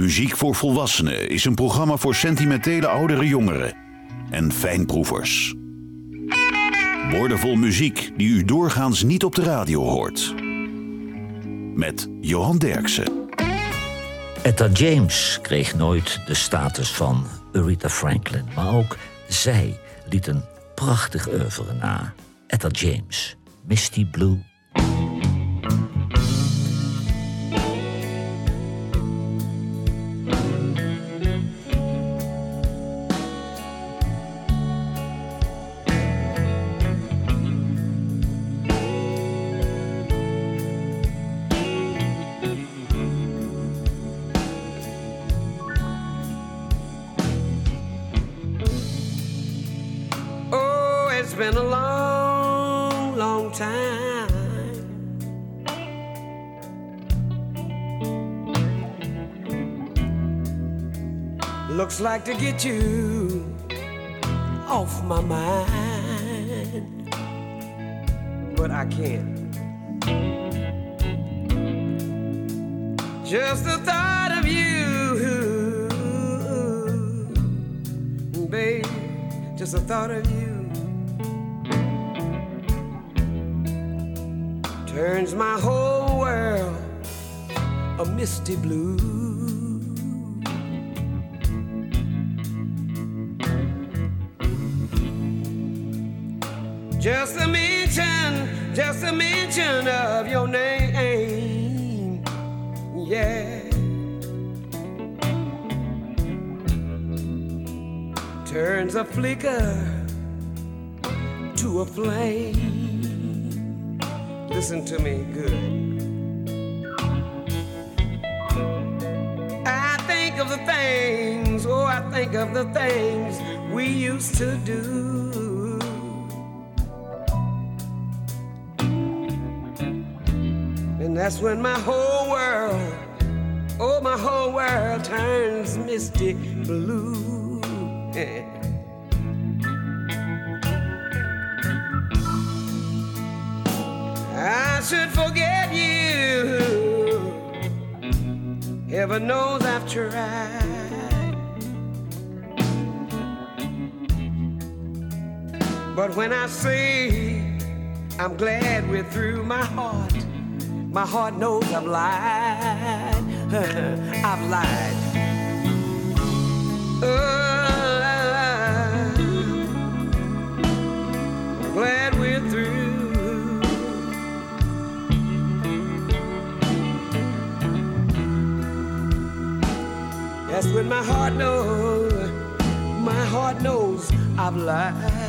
Muziek voor Volwassenen is een programma voor sentimentele oudere jongeren en fijnproevers. Woordenvol muziek die u doorgaans niet op de radio hoort. Met Johan Derksen. Etta James kreeg nooit de status van Aretha Franklin, maar ook zij liet een prachtig oeuvre na. Etta James, Misty Blue. It's been a long, long time. Looks like to get you off my mind, but I can't. Just the thought of you, babe, just the thought of you turns my whole world a misty blue. Just a mention of your name, yeah, turns a flicker to a flame. Listen to me good. I think of the things, oh, I think of the things we used to do. And that's when my whole world, oh, my whole world turns misty blue. Yeah. I should forget you. Heaven knows I've tried. But when I say I'm glad we're through, my heart knows I've lied. I've lied. Oh, I'm glad we're through. That's when my heart knows I've lied.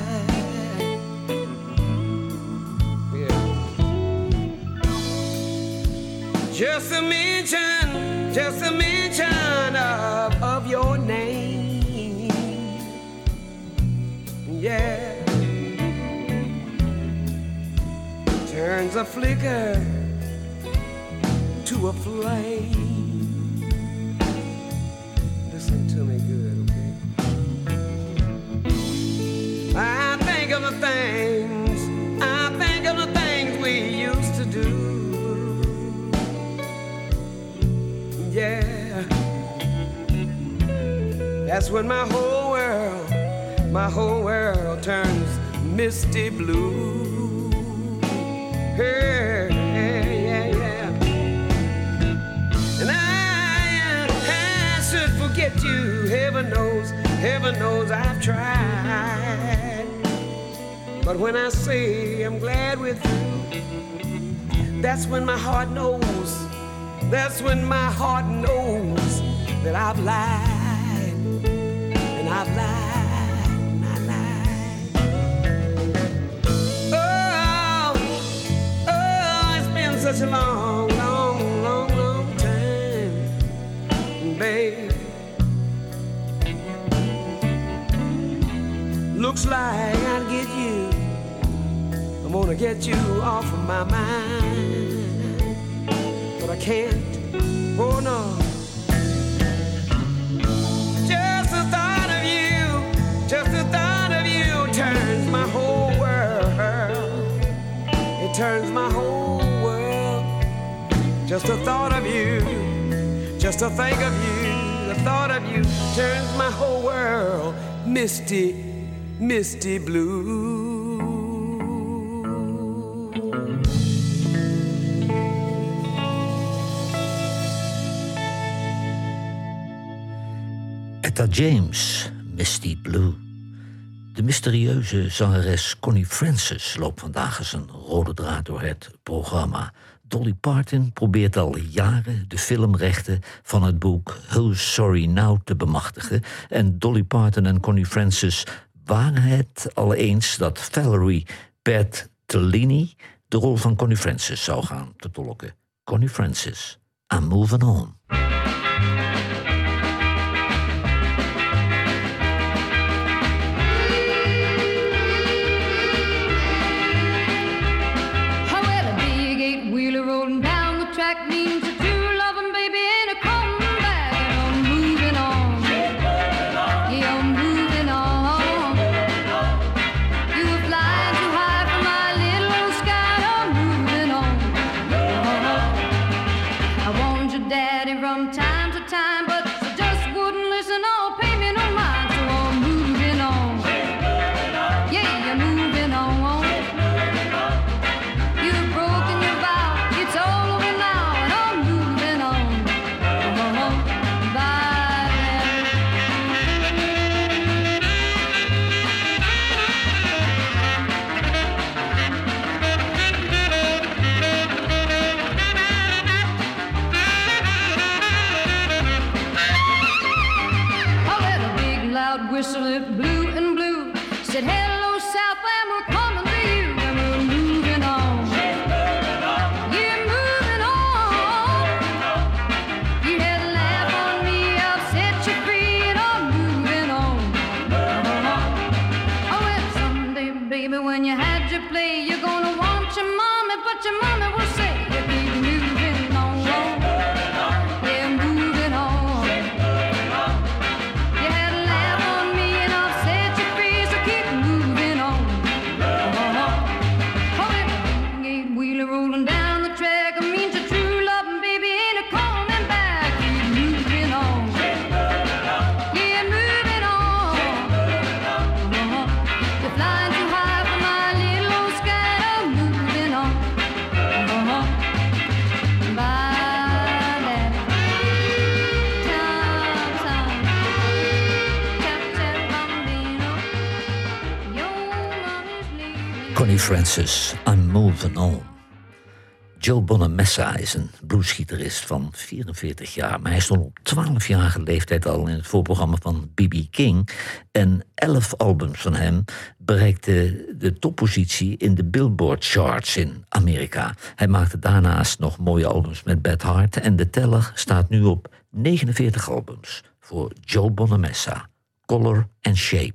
Yeah. Just a mention of your name. Yeah. Turns a flicker to a flame. I think of the things, I think of the things we used to do. Yeah. That's when my whole world turns misty blue. Hey, hey, yeah, yeah. And I should forget you, heaven knows I've tried. But when I say I'm glad we're through, that's when my heart knows, that's when my heart knows that I've lied, and I've lied, and I lied. Oh, oh, it's been such a long, long, long, long time, babe. Looks like I'll get you. I'm gonna get you off of my mind, but I can't, oh no. Just the thought of you turns my whole world. It turns my whole world. Just the thought of you, just to think of you. thought of you turns my whole world misty, misty blue. Etta James, Misty Blue. De mysterieuze zangeres Connie Francis loopt vandaag als een rode draad door het programma. Dolly Parton probeert al jaren de filmrechten van het boek Who's Sorry Now te bemachtigen. En Dolly Parton en Connie Francis waren het al eens dat Valerie Bertolini de rol van Connie Francis zou gaan te tolken. Connie Francis, I'm Moving On. Francis, I'm Moving On. Joe Bonamassa is een bluesgitarist van 44 jaar... maar hij stond op 12-jarige leeftijd al in het voorprogramma van B.B. King... en 11 albums van hem bereikten de toppositie in de Billboard Charts in Amerika. Hij maakte daarnaast nog mooie albums met Beth Hart... en de teller staat nu op 49 albums voor Joe Bonamassa. Color and Shape.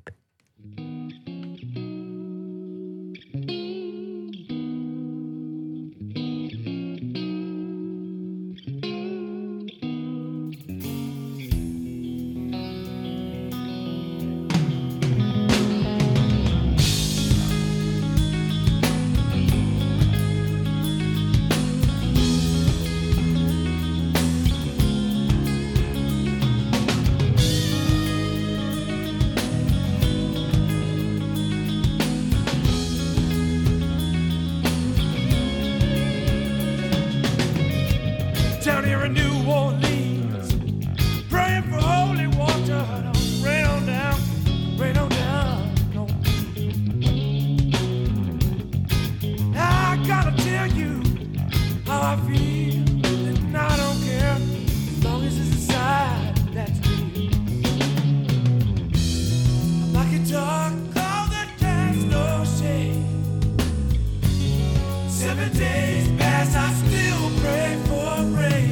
Days pass, I still pray for rain.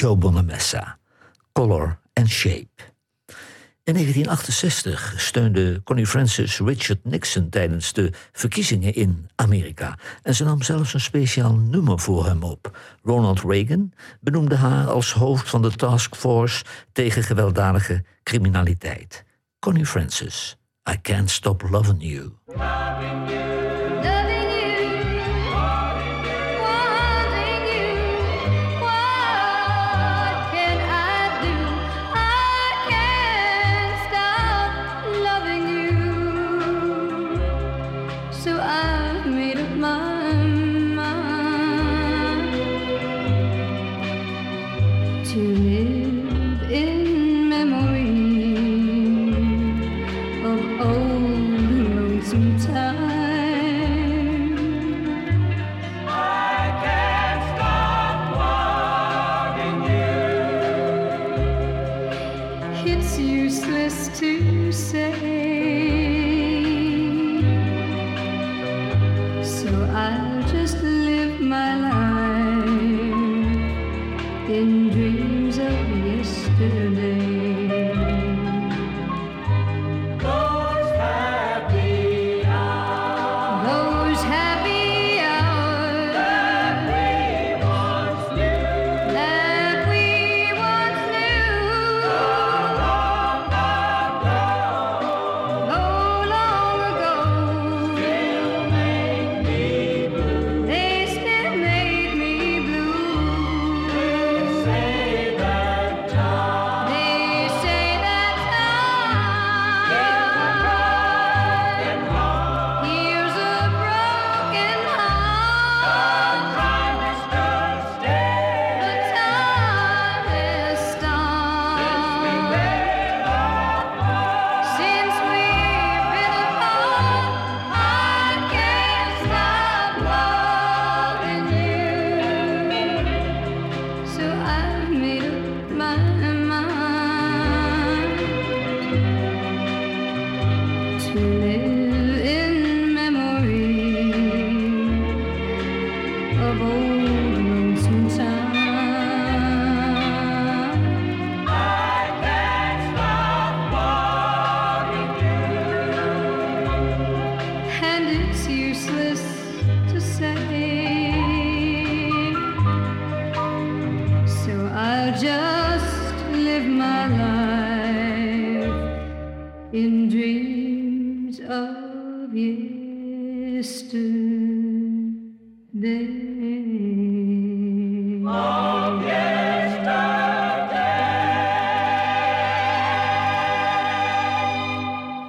Joe Bonamassa, Color and Shape. In 1968 steunde Connie Francis Richard Nixon tijdens de verkiezingen in Amerika. En ze nam zelfs een speciaal nummer voor hem op. Ronald Reagan benoemde haar als hoofd van de taskforce tegen gewelddadige criminaliteit. Connie Francis, I Can't Stop Loving You. Loving you.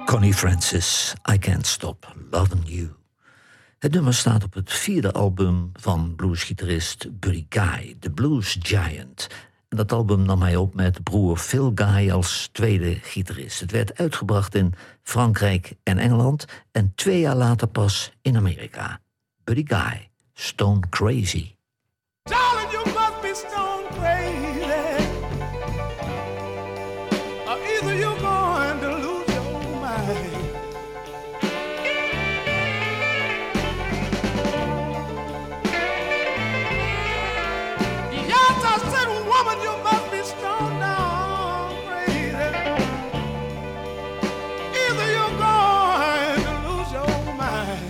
Connie Francis, I Can't Stop Loving You. Het nummer staat op het vierde album van bluesgitarist Buddy Guy, The Blues Giant. En dat album nam hij op met broer Phil Guy als tweede gitarist. Het werd uitgebracht in Frankrijk en Engeland en 2 jaar later pas in Amerika. Buddy Guy, Stone Crazy. Darling, you must be stone crazy. Or either you're going to lose your mind. Yes, I said, woman, you must be stone down crazy. Either you're going to lose your mind.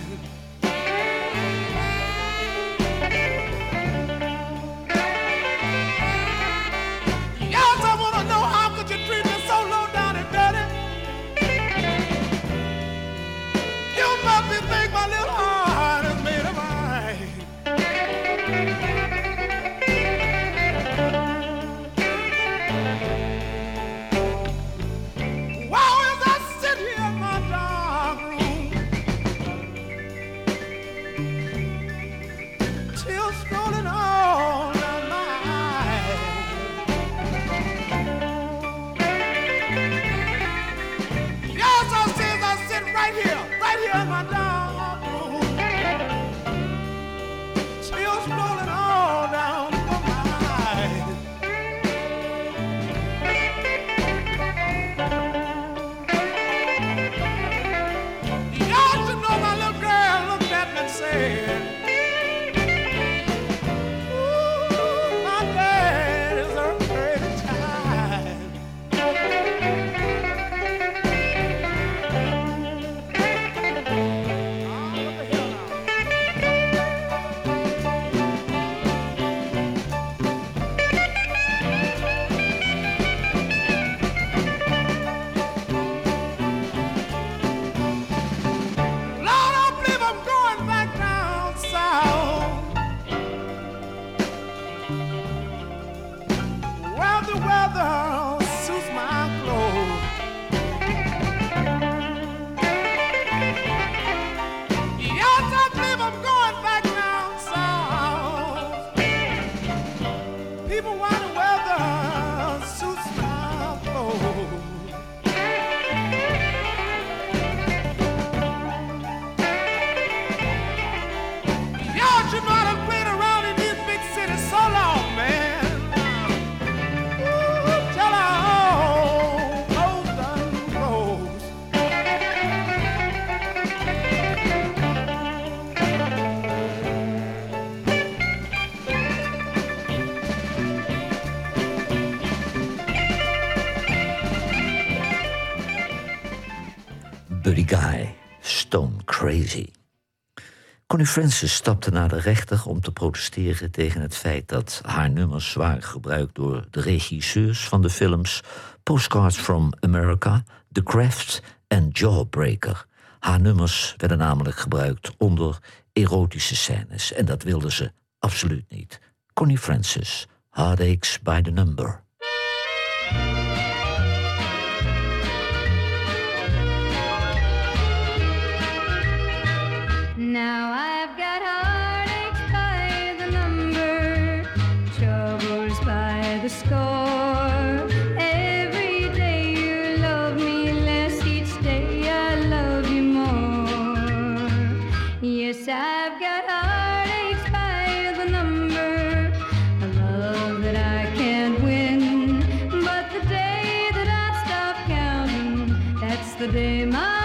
Ooh, my dad is a Buddy Guy, Stone Crazy. Connie Francis stapte naar de rechter om te protesteren tegen het feit dat haar nummers waren gebruikt door de regisseurs van de films Postcards from America, The Craft en Jawbreaker. Haar nummers werden namelijk gebruikt onder erotische scènes en dat wilden ze absoluut niet. Connie Francis, Heartaches by the Number. Now I've got heartaches by the number, troubles by the score. Every day you love me less, each day I love you more. Yes, I've got heartaches by the number, a love that I can't win. But the day that I stop counting, that's the day my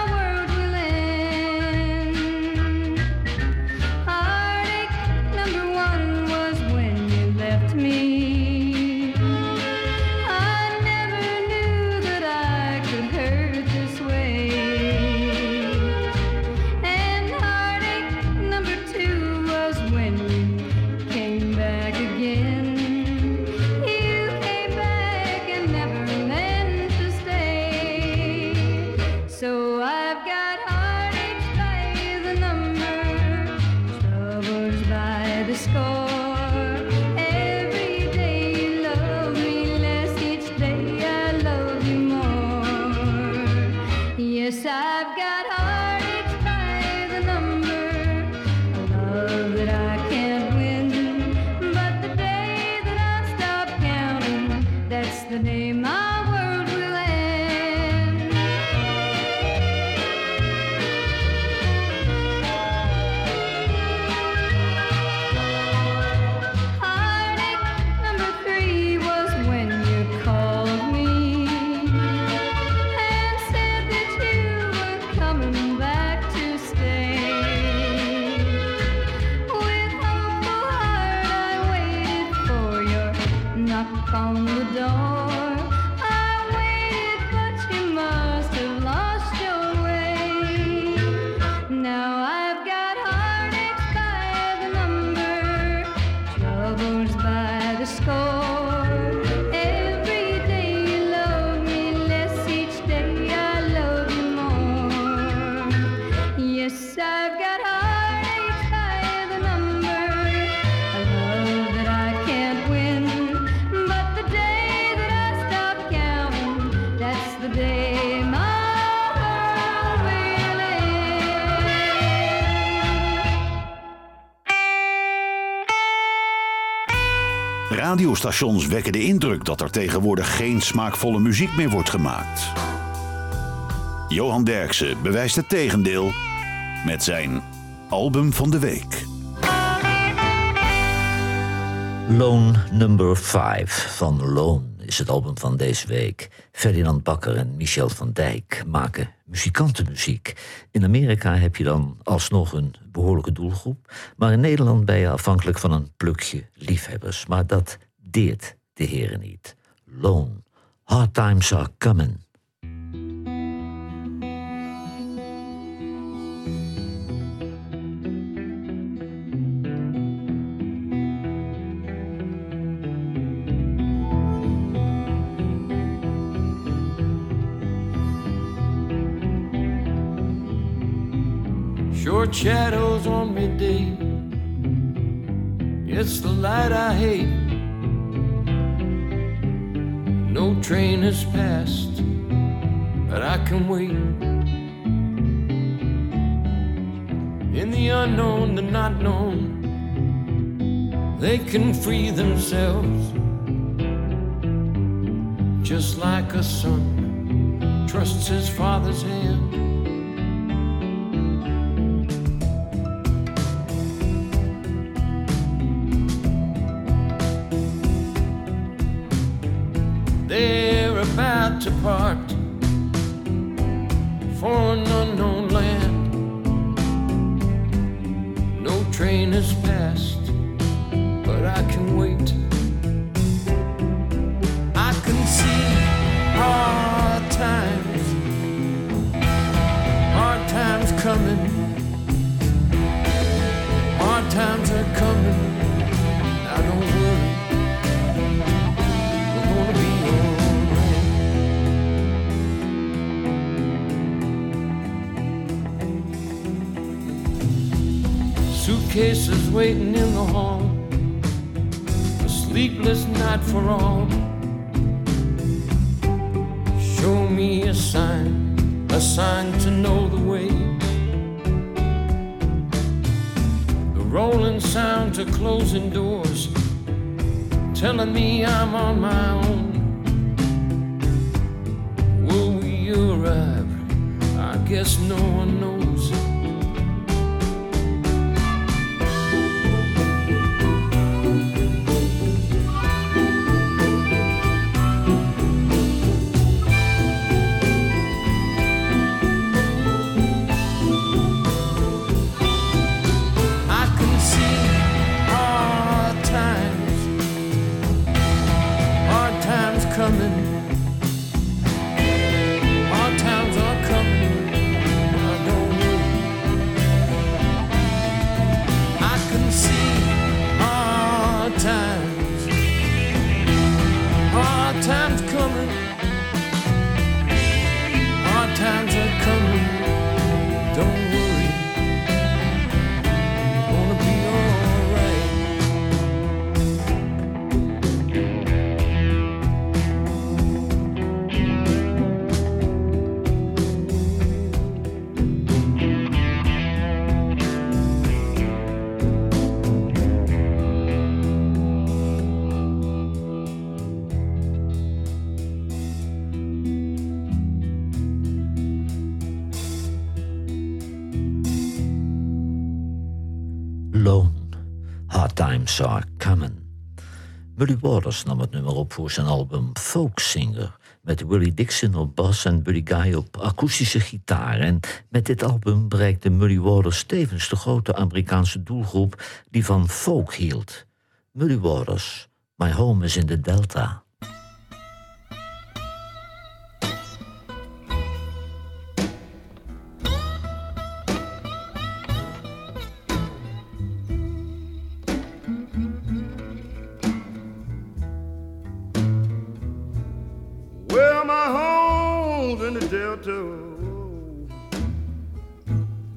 radiostations wekken de indruk dat er tegenwoordig geen smaakvolle muziek meer wordt gemaakt. Johan Derksen bewijst het tegendeel met zijn album van de week. Loon number 5 van Loon is het album van deze week. Ferdinand Bakker en Michel van Dijk maken muzikantenmuziek. In Amerika heb je dan alsnog een behoorlijke doelgroep, maar in Nederland ben je afhankelijk van een plukje liefhebbers. Maar dat deert de heren niet. Loon, Hard Times Are Coming. Short shadows on midday, it's the light I hate. No train has passed, but I can wait. In the unknown, the not known, they can free themselves. Just like a son trusts his father's hand. To part for an unknown land. No train has passed, but I can wait. I can see hard times. coming. Hard times are coming. Now don't worry, we're gonna be alright. Suitcases waiting in the hall, a sleepless night for all. Show me a sign, a sign to know the way. The rolling sound to closing doors, telling me I'm on my own. Will we arrive? I guess no one knows. Muddy Waters nam het nummer op voor zijn album Folk Singer, met Willie Dixon op bas en Buddy Guy op akoestische gitaar. En met dit album bereikte Muddy Waters tevens de grote Amerikaanse doelgroep die van folk hield. Muddy Waters, My Home is in the Delta.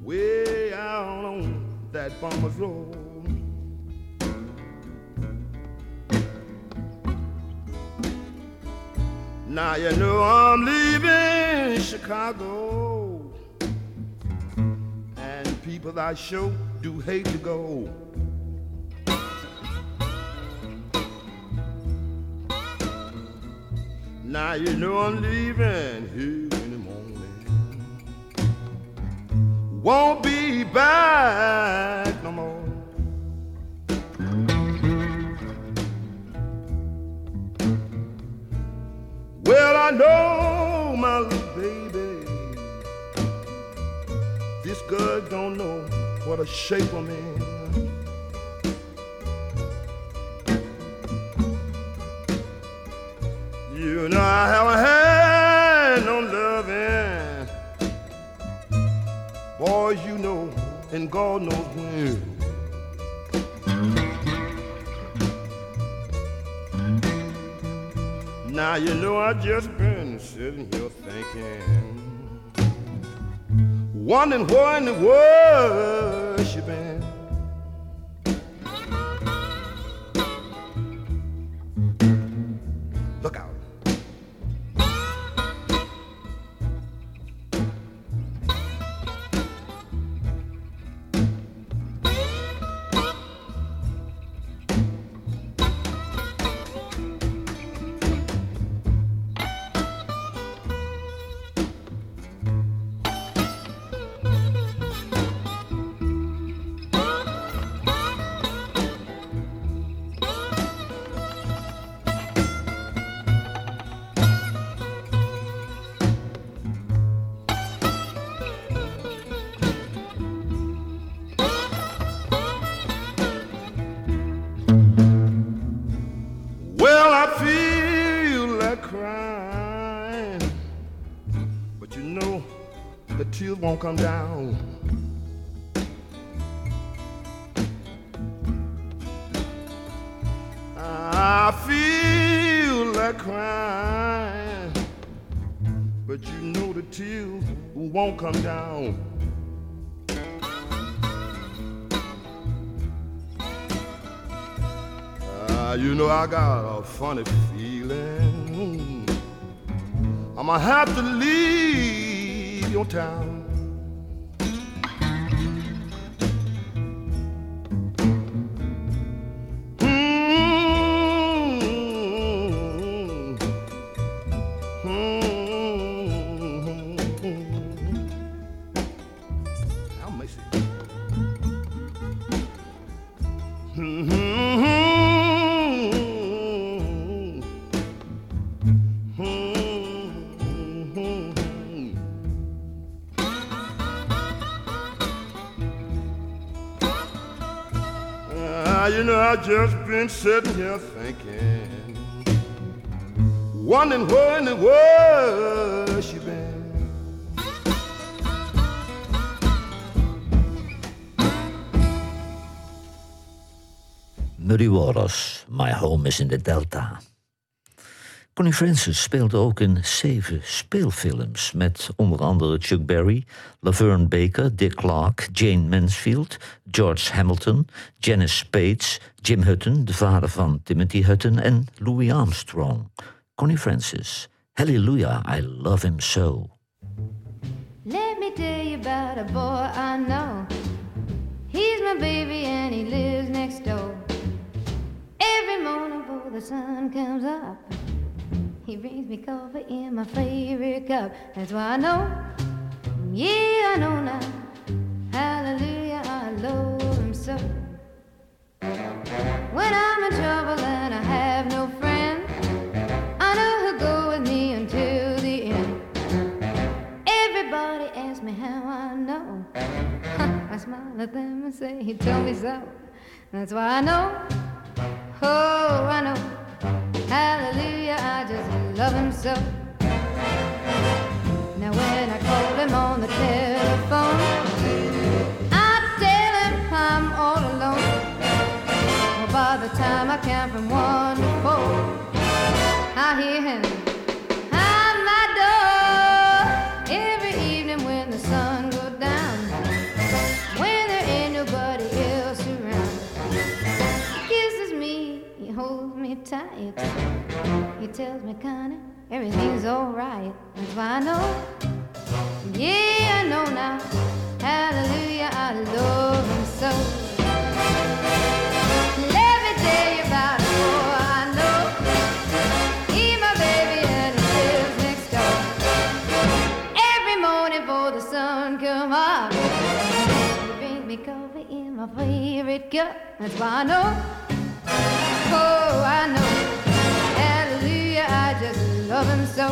Way out on that bummer floor, now you know I'm leaving Chicago, and people I sure do hate to go. Now you know I'm leaving here. Won't be back no more. Well, I know my little baby, this girl don't know what a shape I'm in. You know I haven't had no loving, boys, you know, and God knows when. Now you know I just been sitting here thinking, wondering where in the world she been. Won't come down. I feel like crying, but you know the tears won't come down. You know I got a funny feeling I'ma have to leave your town. I've just been sitting here thinking, wondering where in the world she been. Muddy Waters, My Home is in the Delta. Connie Francis speelde ook in 7 speelfilms met onder andere Chuck Berry, Laverne Baker, Dick Clark, Jane Mansfield, George Hamilton, Janice Spates, Jim Hutton, de vader van Timothy Hutton, en Louis Armstrong. Connie Francis, Hallelujah, I Love Him So. Let me tell you about a boy I know. He's my baby and he lives next door. Every morning before the sun comes up, he brings me coffee in my favorite cup. That's why I know, yeah, I know now. Hallelujah, I love him so. When I'm in trouble and I have no friend, I know he'll go with me until the end. Everybody asks me how I know. I smile at them and say, he told me so. That's why I know, oh, I know. Hallelujah, I just love him so. Now when I call him on the telephone, I tell him I'm all alone. Well, by the time I count from 1 to 4, I hear him at my door. Every evening when the sun goes down, when there ain't nobody else around, he kisses me, he holds me tight. He tells me, Connie, everything's all right. That's why I know, yeah, I know now. Hallelujah, I love him so. Let me tell you about a boy I know. He's my baby and he lives next door. Every morning before the sun comes up, he brings me coffee in my favorite cup. That's why I know, oh, I know. I just love him so.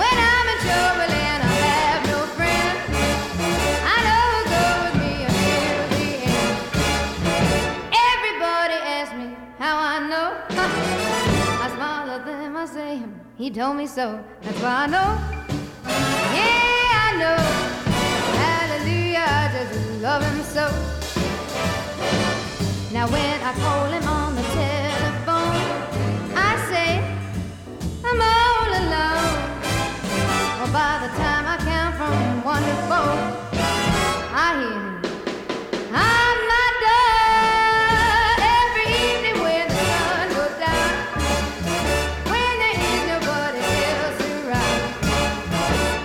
When I'm in trouble and I have no friend, I know he'll go with me until the end. Everybody asks me how I know. I smile at them, I say, he told me so. That's why I know, yeah, I know. Hallelujah, I just love him so. Now when I call him on the telephone, I'm all alone. Well, by the time I count from 1 to 4, I hear him at my door. Every evening when the sun goes down, when there is nobody else around,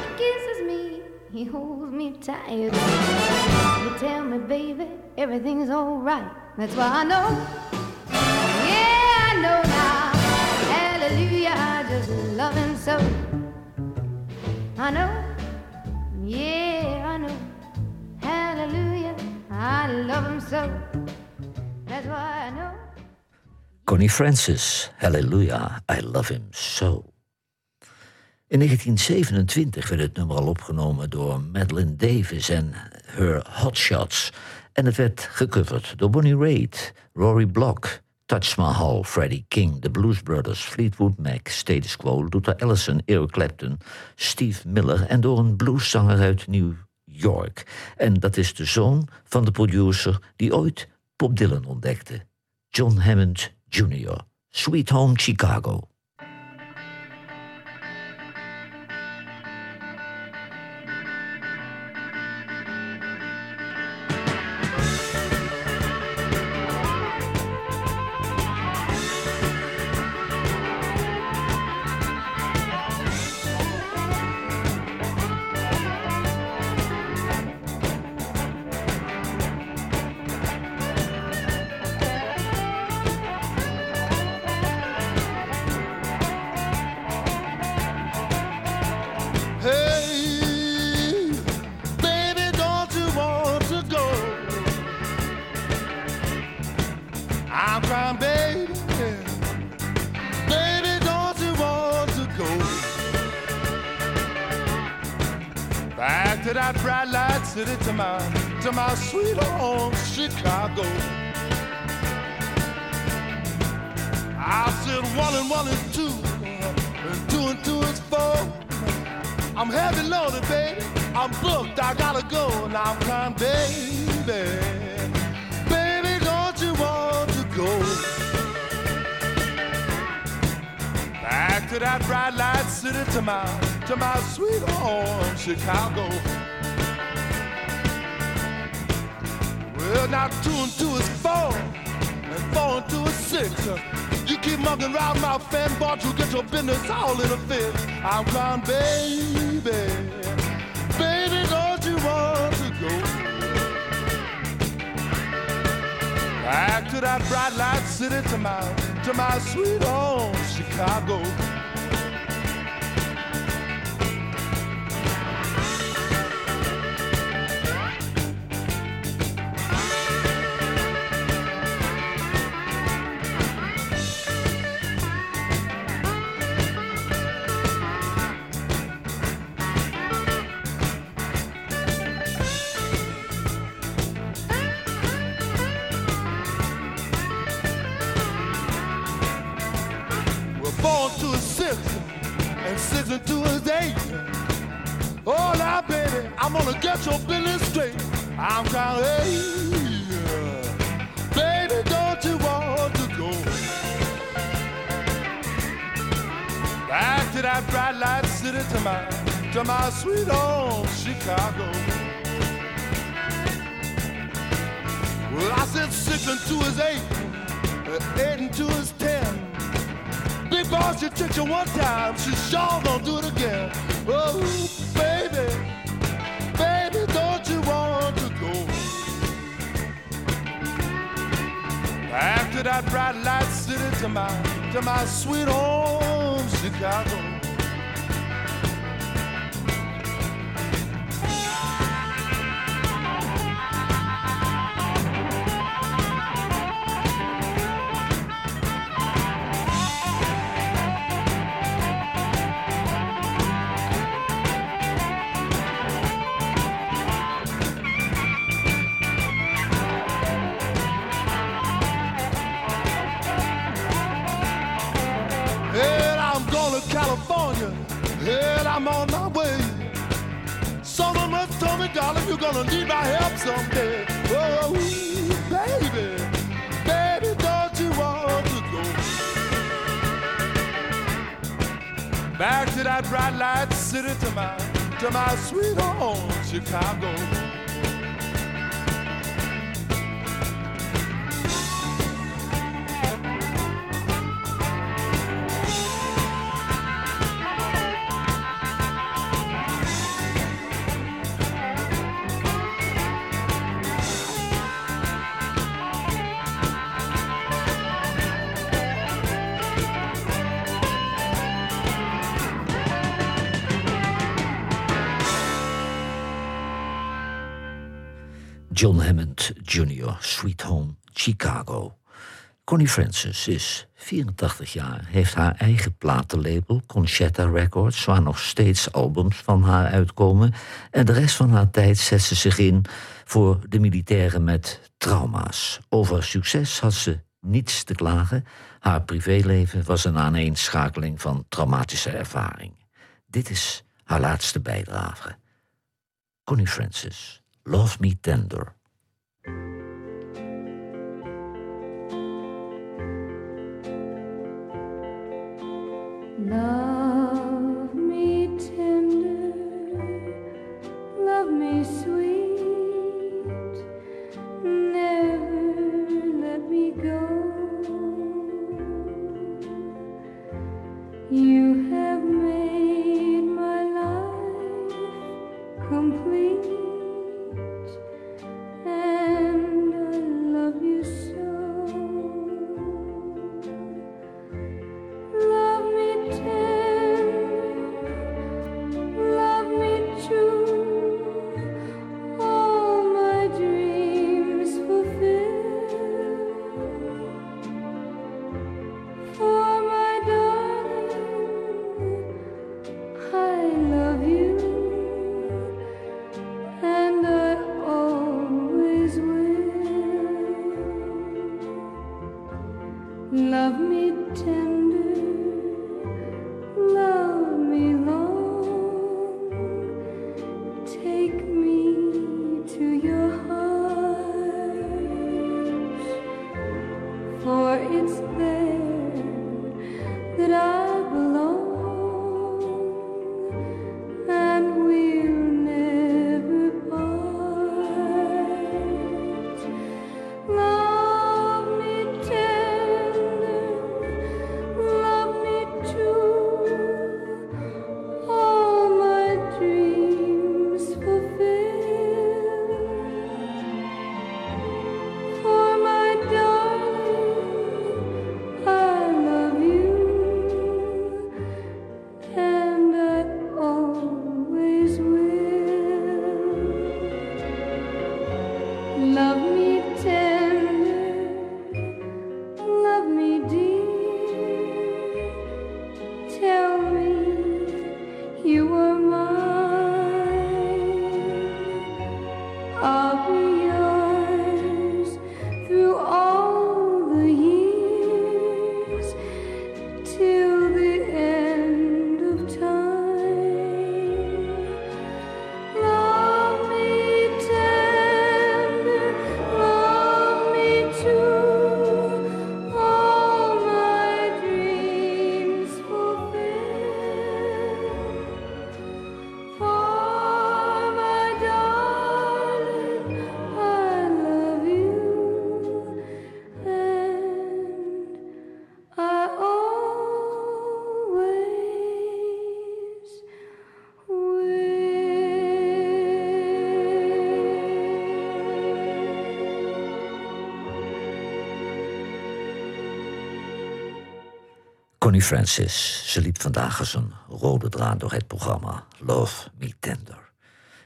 he kisses me, he holds me tight. You tell me, baby, everything's all right. That's why I know, yeah, I know now. Hallelujah, I just love him so. I know, yeah, I know. Hallelujah, I love him so. That's why I know. Connie Francis, Hallelujah, I love him so. In 1927 werd het nummer al opgenomen door Madeleine Davis en Her Hot Shots. En het werd gecoverd door Bonnie Raitt, Rory Block, Taj Mahal, Freddie King, The Blues Brothers, Fleetwood Mac, Status Quo, Luther Allison, Eric Clapton, Steve Miller en door een blueszanger uit New York. En dat is de zoon van de producer die ooit Bob Dylan ontdekte, John Hammond Jr., Sweet Home Chicago. To my sweet home, Chicago. I said 1 and 1 is 2, and 2 and 2 is 4. I'm heavy loaded, baby. I'm booked, I gotta go, and I'm crying, baby. Baby, don't you want to go back to that bright light city, to my sweet home, Chicago? Well, now 2 and 2 is 4, and 4 and 2 is 6. You keep mugging around my fan, boy, you get your business all in a fist. I'm crying, baby, baby, don't you want to go back to that bright light city, to my sweet home, Chicago? To my sweet home, Chicago. Well, I said 6 and 2 is 8, 8 and 2 is 10. Big boss, you tricked you one time, she sure gonna do it again. Oh, baby, baby, don't you want to go back to that bright light city, to my sweet home, Chicago? You're gonna need my help someday. Oh, baby, baby, don't you want to go back to that bright light city, to my sweet home, Chicago? John Hammond Jr., Sweet Home, Chicago. Connie Francis is 84 jaar, heeft haar eigen platenlabel, Conchetta Records, waar nog steeds albums van haar uitkomen. En de rest van haar tijd zet ze zich in voor de militairen met trauma's. Over succes had ze niets te klagen. Haar privéleven was een aaneenschakeling van traumatische ervaringen. Dit is haar laatste bijdrage. Connie Francis. Love Me Tender. Love me tender, love me long, take me to your heart, for it's there that I belong, and we'll never part. Love Connie Francis, ze liep vandaag als een rode draad door het programma Love Me Tender.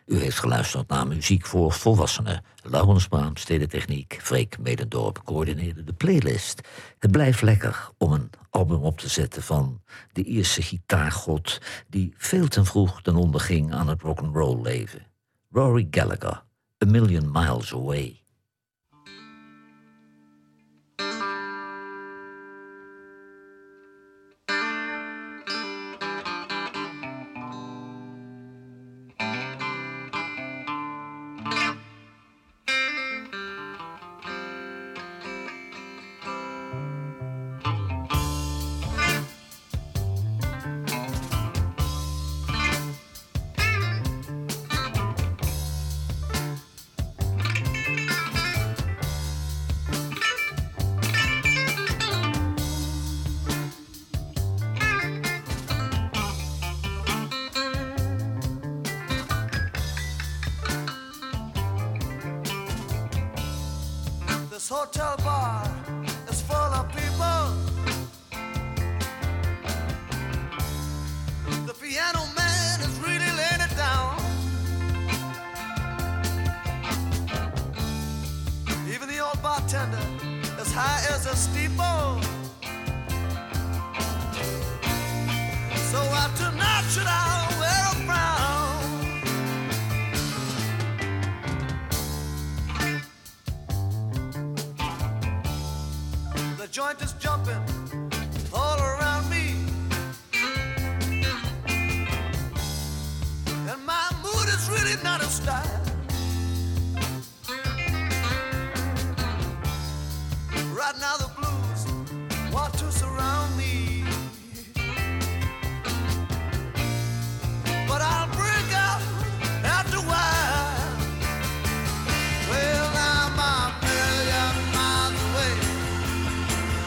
U heeft geluisterd naar muziek voor volwassenen. Laurens Braam, Stedentechniek, Freek Medendorp coördineerde de playlist. Het blijft lekker om een album op te zetten van de Ierse gitaargod die veel te vroeg ten onder ging aan het rock'n'roll leven. Rory Gallagher, A Million Miles Away.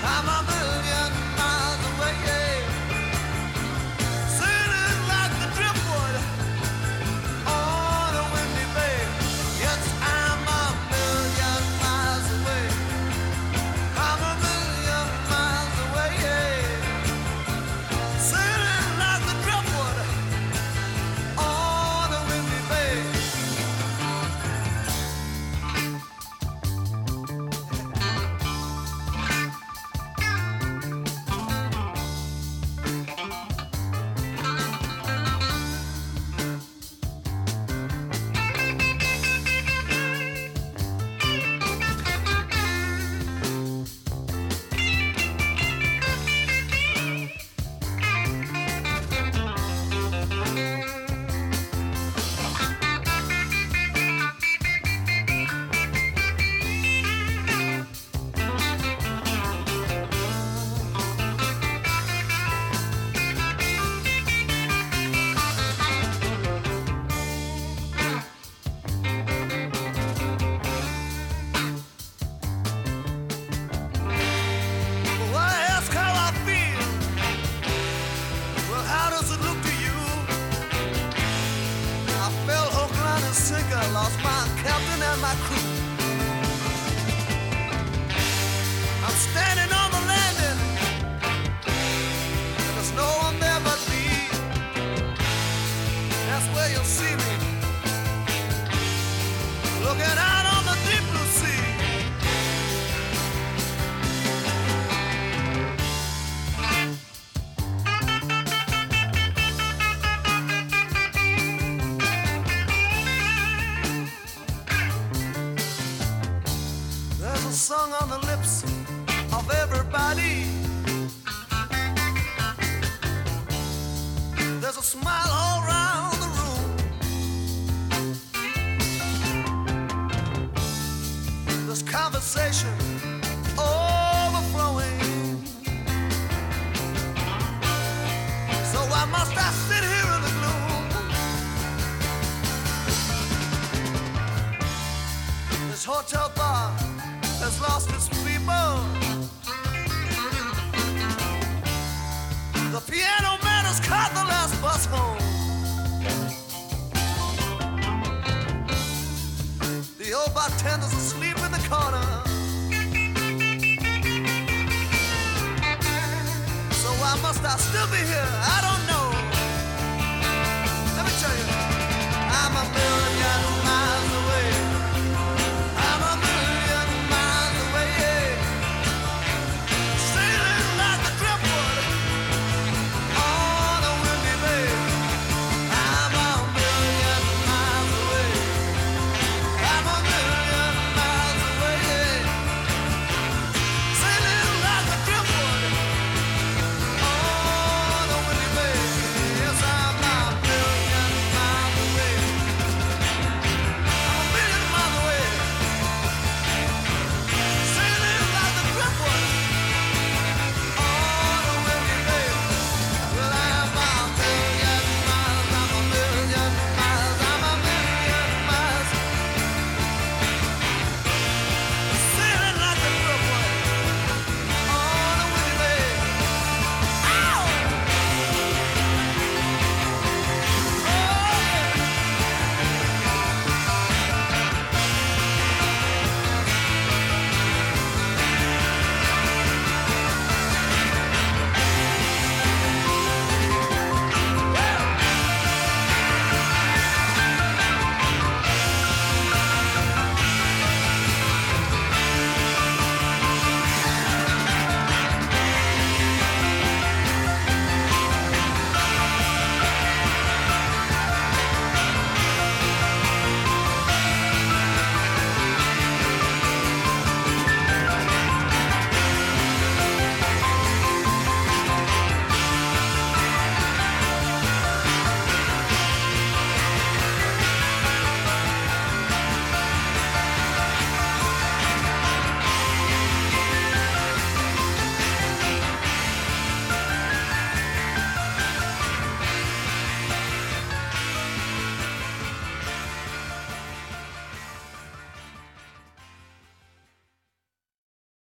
I'm a million I must I still be here? I don't know.